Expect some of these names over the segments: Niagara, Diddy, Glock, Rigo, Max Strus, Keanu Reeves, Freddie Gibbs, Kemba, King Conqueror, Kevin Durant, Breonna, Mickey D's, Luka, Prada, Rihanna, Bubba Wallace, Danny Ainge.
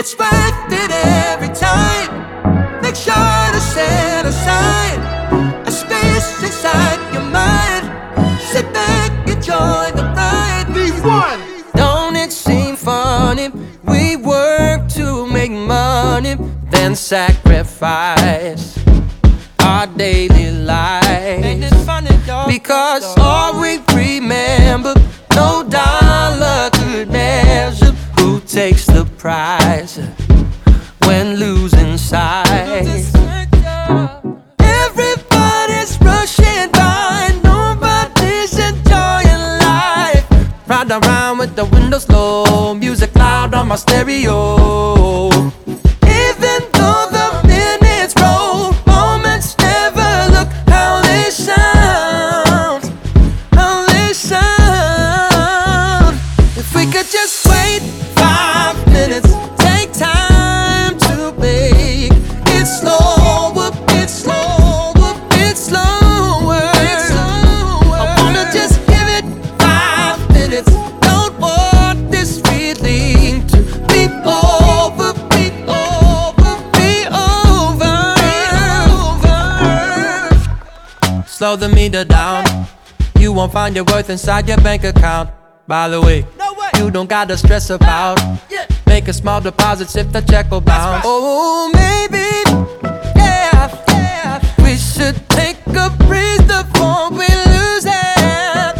expected every time. Make sure to set aside a space inside your mind. Sit back, enjoy the ride. B1. Don't it seem funny? We work to make money, then sacrifice our daily life. Because all we remember, no dollar could measure who takes the prize when losing sight. Everybody's rushing by, nobody's enjoying life. Ride around with the windows low, music loud on my stereo. Even though the minutes roll, moments never look how they sound, how they sound. If we could just wait 5 minutes, take time to bake it slower, bit slower, bit slower. I wanna just give it 5 minutes. Don't want this feeling to be over, be over, be over. Slow the meter down. You won't find your worth inside your bank account. By the way, you don't gotta stress about making small deposits if the check will bounce. Oh, maybe, yeah, we should take a breathe before we lose it.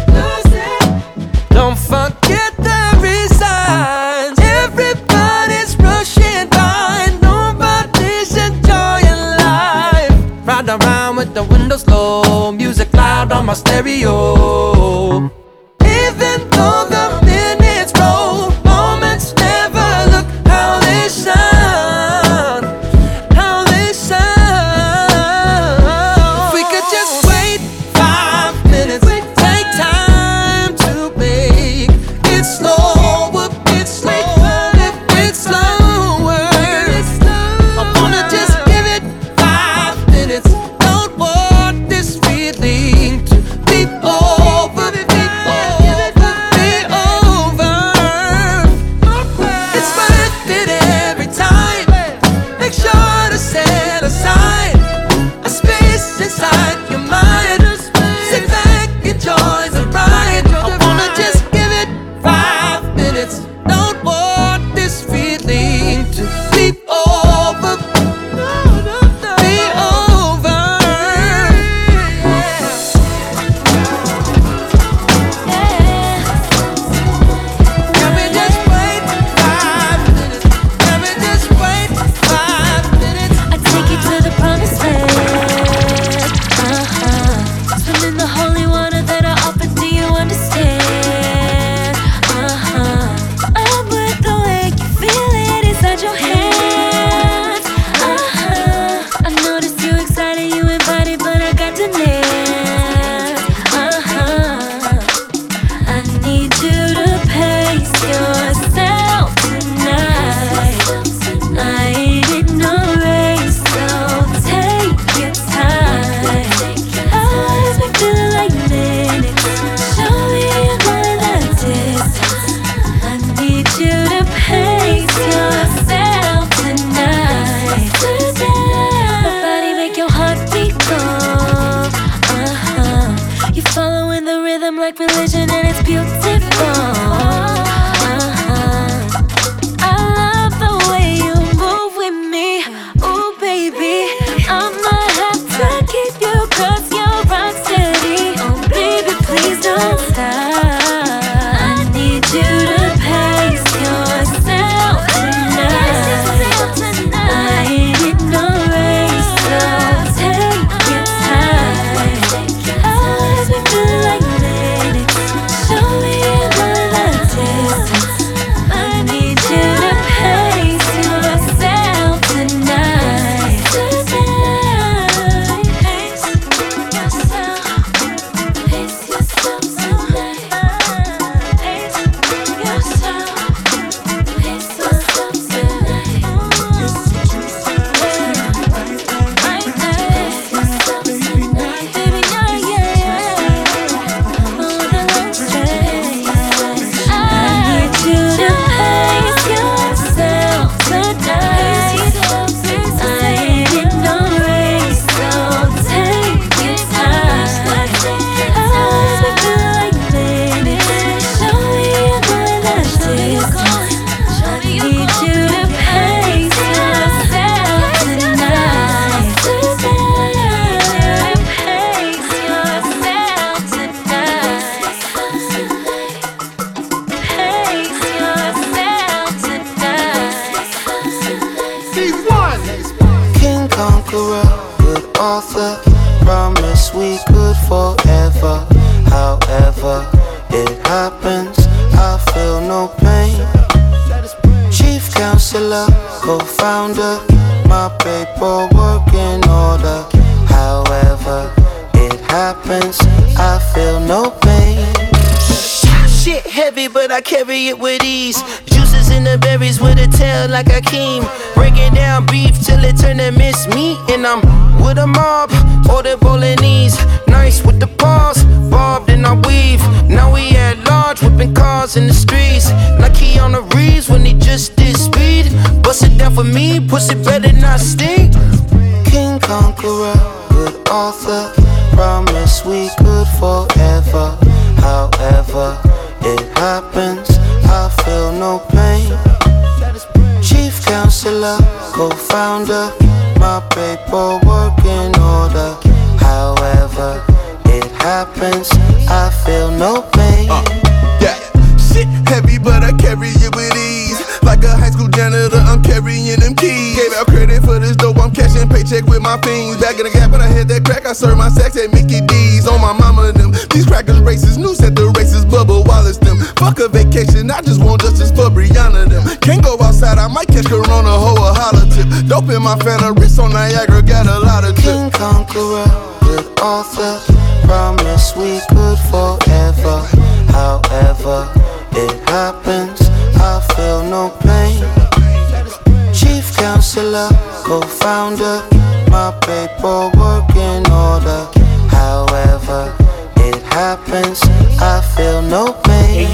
Don't forget the reasons. Everybody's rushing by, nobody's enjoying life. Ride around with the windows low, music loud on my stereo. Even though the minutes roll, moments never look how they sound, how they sound. If we could just wait 5 minutes, take time to make it slower, bit slower, bit slower. I wanna just give it 5 minutes. Don't want this feeling to be over. conqueror, good author. Promise we could forever. However it happens, I feel no pain. Chief counselor, co-founder, my paperwork in order. However it happens, I feel no pain. Shit heavy, but I carry it with ease. Juices in the berries with a tail like a king. Breaking down beef till it turn to miss meat. And I'm with a mob, order Bolognese. Nice with the paws, bobbed and I weave. Now we at large, whipping cars in the streets. Like Keanu Reeves when he just did Speed. Bust it down for me, pussy better not stink. King Conqueror, good author. Promise we could forever. However it happens, I feel no pain. Chief counselor, co-founder, my paperwork in order. However it happens, I feel no pain. Yeah, shit heavy, but I carry it with ease. Like a high school janitor, I'm carrying them keys. Gave out credit for this dope, I'm cashing paycheck with my fiends. Back in the gap, but I had that crack. I served my sex at Mickey D's. On my mama and them, these crackers racist. News at the races, Bubba Wallace them. Fuck a vacation, I just want justice for Breonna them. Can't go outside, I might catch corona, hoe a holler tip. Dope in my fan, a wrist on Niagara, got a lot of tip. King Conqueror, good author. Promise we could forever. However it happens, I feel no pain. Chief counselor, co-founder, my paperwork in order. However it happens, I feel no pain.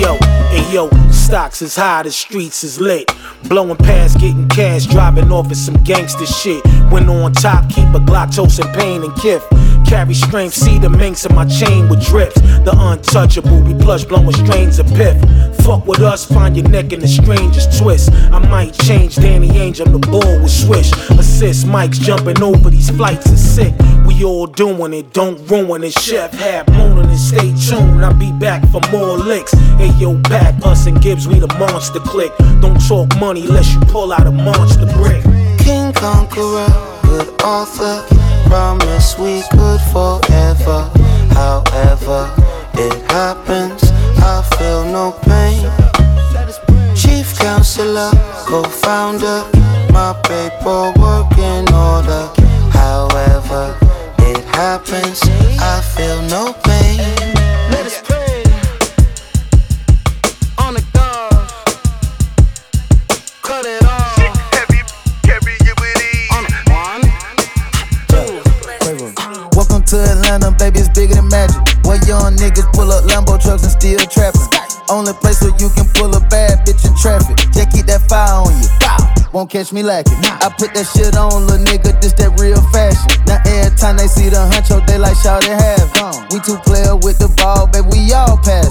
Hey yo, stocks is high, the streets is lit. Blowing past, getting cash, driving off with some gangster shit. Went on top, keep a Glock, toast and pain and kiff. Carry strength, see the minx in my chain with drips. The untouchable, we plush, blowing strains of piff. Fuck with us, find your neck in the strangest twist. I might change Danny Ainge, I'm the ball with swish. Assist, Mike's jumping over these flights is sick. We all doing it, don't ruin it. Chef have moonin' and stay tuned. I'll be back for more licks. Hey yo, back, us and Gibbs, we the monster click. Don't talk money unless you pull out a monster brick. King Conqueror, good author. Promise we could forever. However it happens, I feel no pain. Chief counselor, co-founder, my paperwork in order. However it happens, I feel no pain. Let us pray on the God. Cut it off. To Atlanta, baby, it's bigger than magic. Where young niggas pull up Lambo trucks and still trapping. Only place where you can pull a bad bitch in traffic. Just keep that fire on you, won't catch me lacking. I put that shit on, little nigga, this that real fashion. Now every time they see the huncho, they like shout it have. We two player with the ball, baby, we all pass.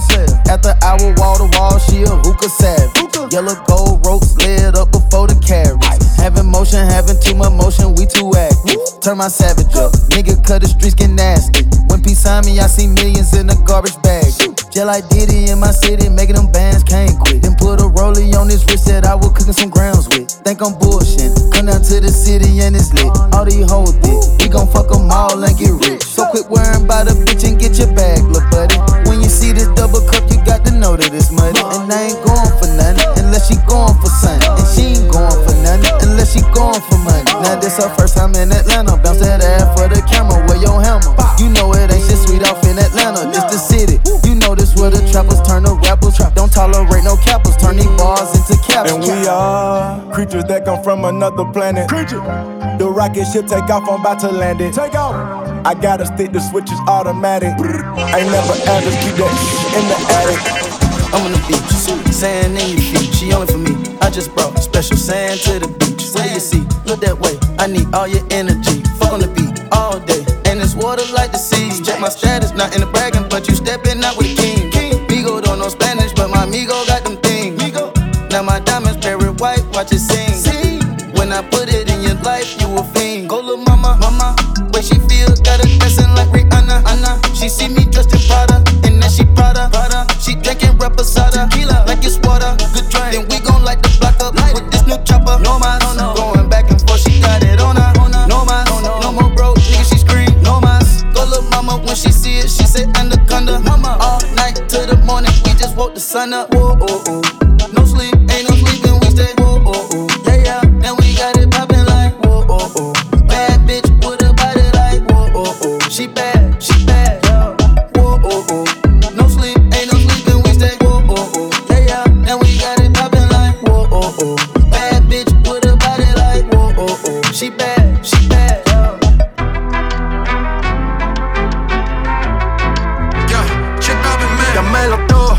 After hour, wall to wall, she a hookah savage. Yellow gold ropes lit up before the carriage. Having motion, having too much motion, we too active. Turn my savage up, nigga, cut the streets get nasty. When peace on me, I see millions in a garbage bag. Just like Diddy in my city, making them bands can't quit. Then put a rollie on this wrist that I was cooking some grounds with. Think I'm bullshitting, come down to the city and it's lit. All these hoes did, we gon' fuck them all and get rich. So quit worrying about a bitch and get your bag, look buddy. When you see this double cup, you got to know that it's muddy. And I ain't going for nothing, unless she going for something. And she ain't going for nothing, unless she going for money. Now this her first time in Atlanta, bounce that ass for the camera, wear your hammer. You know it ain't shit sweet off in Atlanta, this the city. Where the trappers turn to rappers, don't tolerate no cappers, turn these bars into caps. And we are creatures that come from another planet. Creature. The rocket ship take off, I'm about to land it. Take off. I got a stick, the switch is automatic. Ain't never average, keep that in the attic. I'm on the beach, sand in your feet, she only for me. I just brought special sand to the beach. Where you see, look that way, I need all your energy. Fuck on the beat all day, and it's water like the seas. Check my status, not in the bragging, but you stepping out with a king. Spanish, but my amigo got them things. Migo. Now my diamonds very white, watch it sing. See? When I put it in your life, you a fiend. Go lil' mama, mama, way she feel, got her dressing like Rihanna. Anna. She see me dressed in Prada, and then she Prada. Prada. She drinking reposada, tequila, like it's water. Good drink. Then we gon' light the block up with this new chopper. No mas, going back and forth, she got it on her. No mas. sun up, whoa, oh, oh. No sleep, ain't no sleep when we stay, whoa, oh, oh. Yeah, yeah, and we got it poppin' like, whoa, oh, oh. Bad bitch with a body like, whoa, oh, oh. She bad, yo. Whoa, oh, oh. No sleep, ain't no sleep when we stay, whoa, oh, oh. Yeah, yeah, and we got it poppin' like, whoa, oh, oh. Bad bitch with a body like, whoa, oh, oh. She bad, yo. Dámelo todo,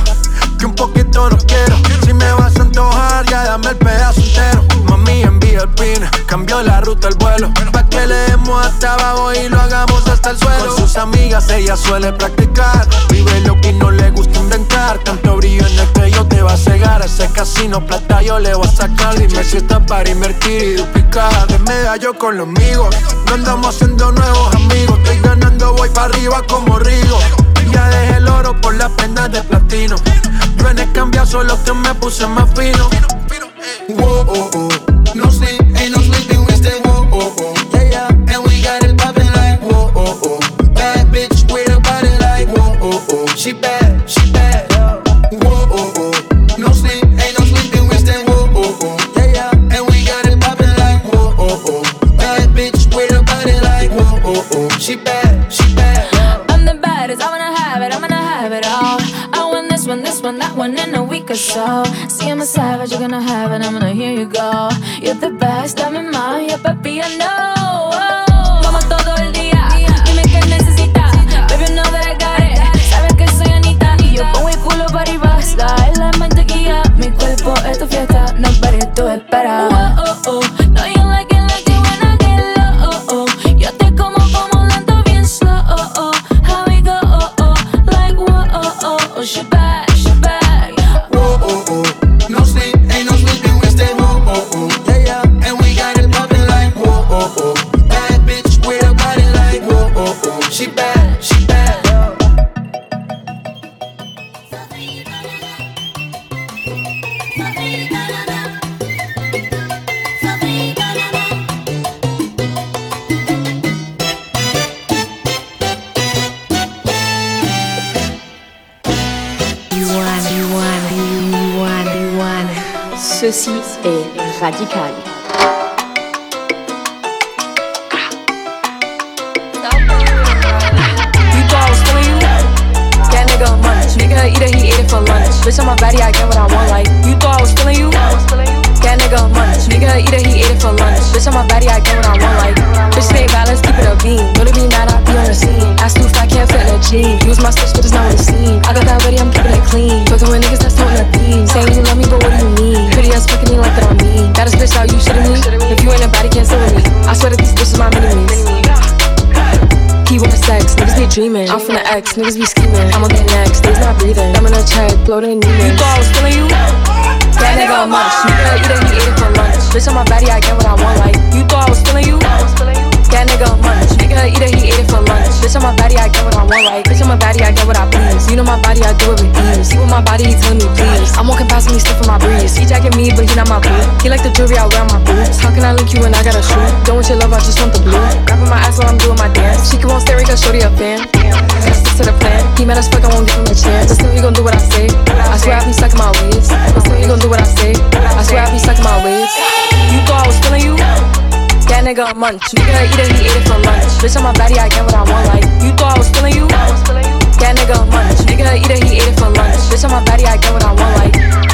que un poquito no quiero. Si me vas a antojar, ya dame el pedazo entero. Mami, envía el pin, cambió la ruta al vuelo. Pa' que le demos hasta abajo y lo hagamos hasta el suelo. Con sus amigas ella suele practicar. Vive lo que no le gusta inventar. Tanto brillo en el que yo te va a cegar. A ese casino plata yo le voy a sacar. Dime si está para invertir y duplicar. De medallo con los amigos, no andamos haciendo nuevos amigos. Estoy ganando, voy para arriba como Rigo. Ya dejé el oro por las prendas de platino. Yo en el cambio solo que me puse más fino. Whoa, oh, oh. No sleep, ain't no sleeping with that. Whoa, oh, oh. Yeah, yeah, and we got it poppin' like. Whoa, oh, oh. Bad bitch with a body like. Whoa, oh, oh. She bad, yo. Whoa, oh, oh. No sleep, ain't no sleeping with that. Whoa, oh, oh. Yeah, yeah, and we got it poppin' like. Whoa, oh, oh. Bad bitch with a body like. Whoa, oh, oh. She bad, yo. I'm the baddest, I wanna have it, I'm gonna have it all. I want this one, that one in a week or so. See, I'm a savage, you're gonna have it, I'm gonna hear you go. You're the best, dame más, yeah, papi, I know. Oh, vamos todo el día, dime que necesitas. Baby, you know that I got it, sabes que soy Anita. Y yo pongo el culo para y basta, es la mantequilla. Mi cuerpo es tu fiesta, nobody tú esperas. Oh, oh, oh, no, you like it, like it when I get low, oh, oh. Yo te como, como lento, bien slow, oh, oh. How we go, oh, oh, like, whoa, oh, oh, oh, she bad. Ceci est Radical. You thought you? That nigga a munch. Nigga eater, he ate it for lunch. Bitch on my body, I get what I want. Like you thought I was feeling you? That nigga a munch. Nigga eater, he ate it for lunch. Bitch on my body, I get what I want. Like bitch stay balanced, keep it a beam. Really be mad, I be on the scene. Ask you if I can't fit in a jean. Use my stitch, but it's not on the scene. I got that ready, I'm keeping it clean. Talking with niggas that's not in a theme. Saying you love me, but what do you mean? That's fucking me like that on me. That is bitch how you shitting me. If you ain't a body, can't sit with me. I swear that these bitches my enemies. He want sex, niggas be dreaming. I'm from the X, niggas be scheming. I'm on that next, they's not breathing. I'm in a check, blow their knees. You thought I was feeling you? That nigga a munch. Nigga eater, he ate it for lunch. Bitch on my body, I get what I want. Like you thought I was feeling you? That nigga a munch. Nigga eater, he ate it for lunch. Bitch on my body, I get what I want. Like bitch on my body, I get what I please. You know my body, I do it with ease. See what my body, he telling me please. I'm walking past and he sniffing my breeze. He jacking me, but he not my boo. He like the jewelry, I wear my boots. How can I link you when I got a shoe? Don't want your love, I just want the blue. Rapping my ass while I'm doing my dance. She keep on staring, cause shorty a fan. Gotta stick to the plan. He mad as fuck, I won't give him a chance. Still you gon' do what I say. I swear I be sucking my waves. Still you gon' do what I say. I swear I be sucking my waves. You thought I was feeling you? That nigga a munch. Nigga eater, he ate it for lunch. Bitch on my body, I get what I want. Like you thought I was feeling you? That nigga a munch. Nigga eater, he ate it for lunch. Bitch on my body, I get what I want. Like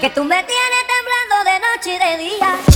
que tú me tienes temblando de noche y de día.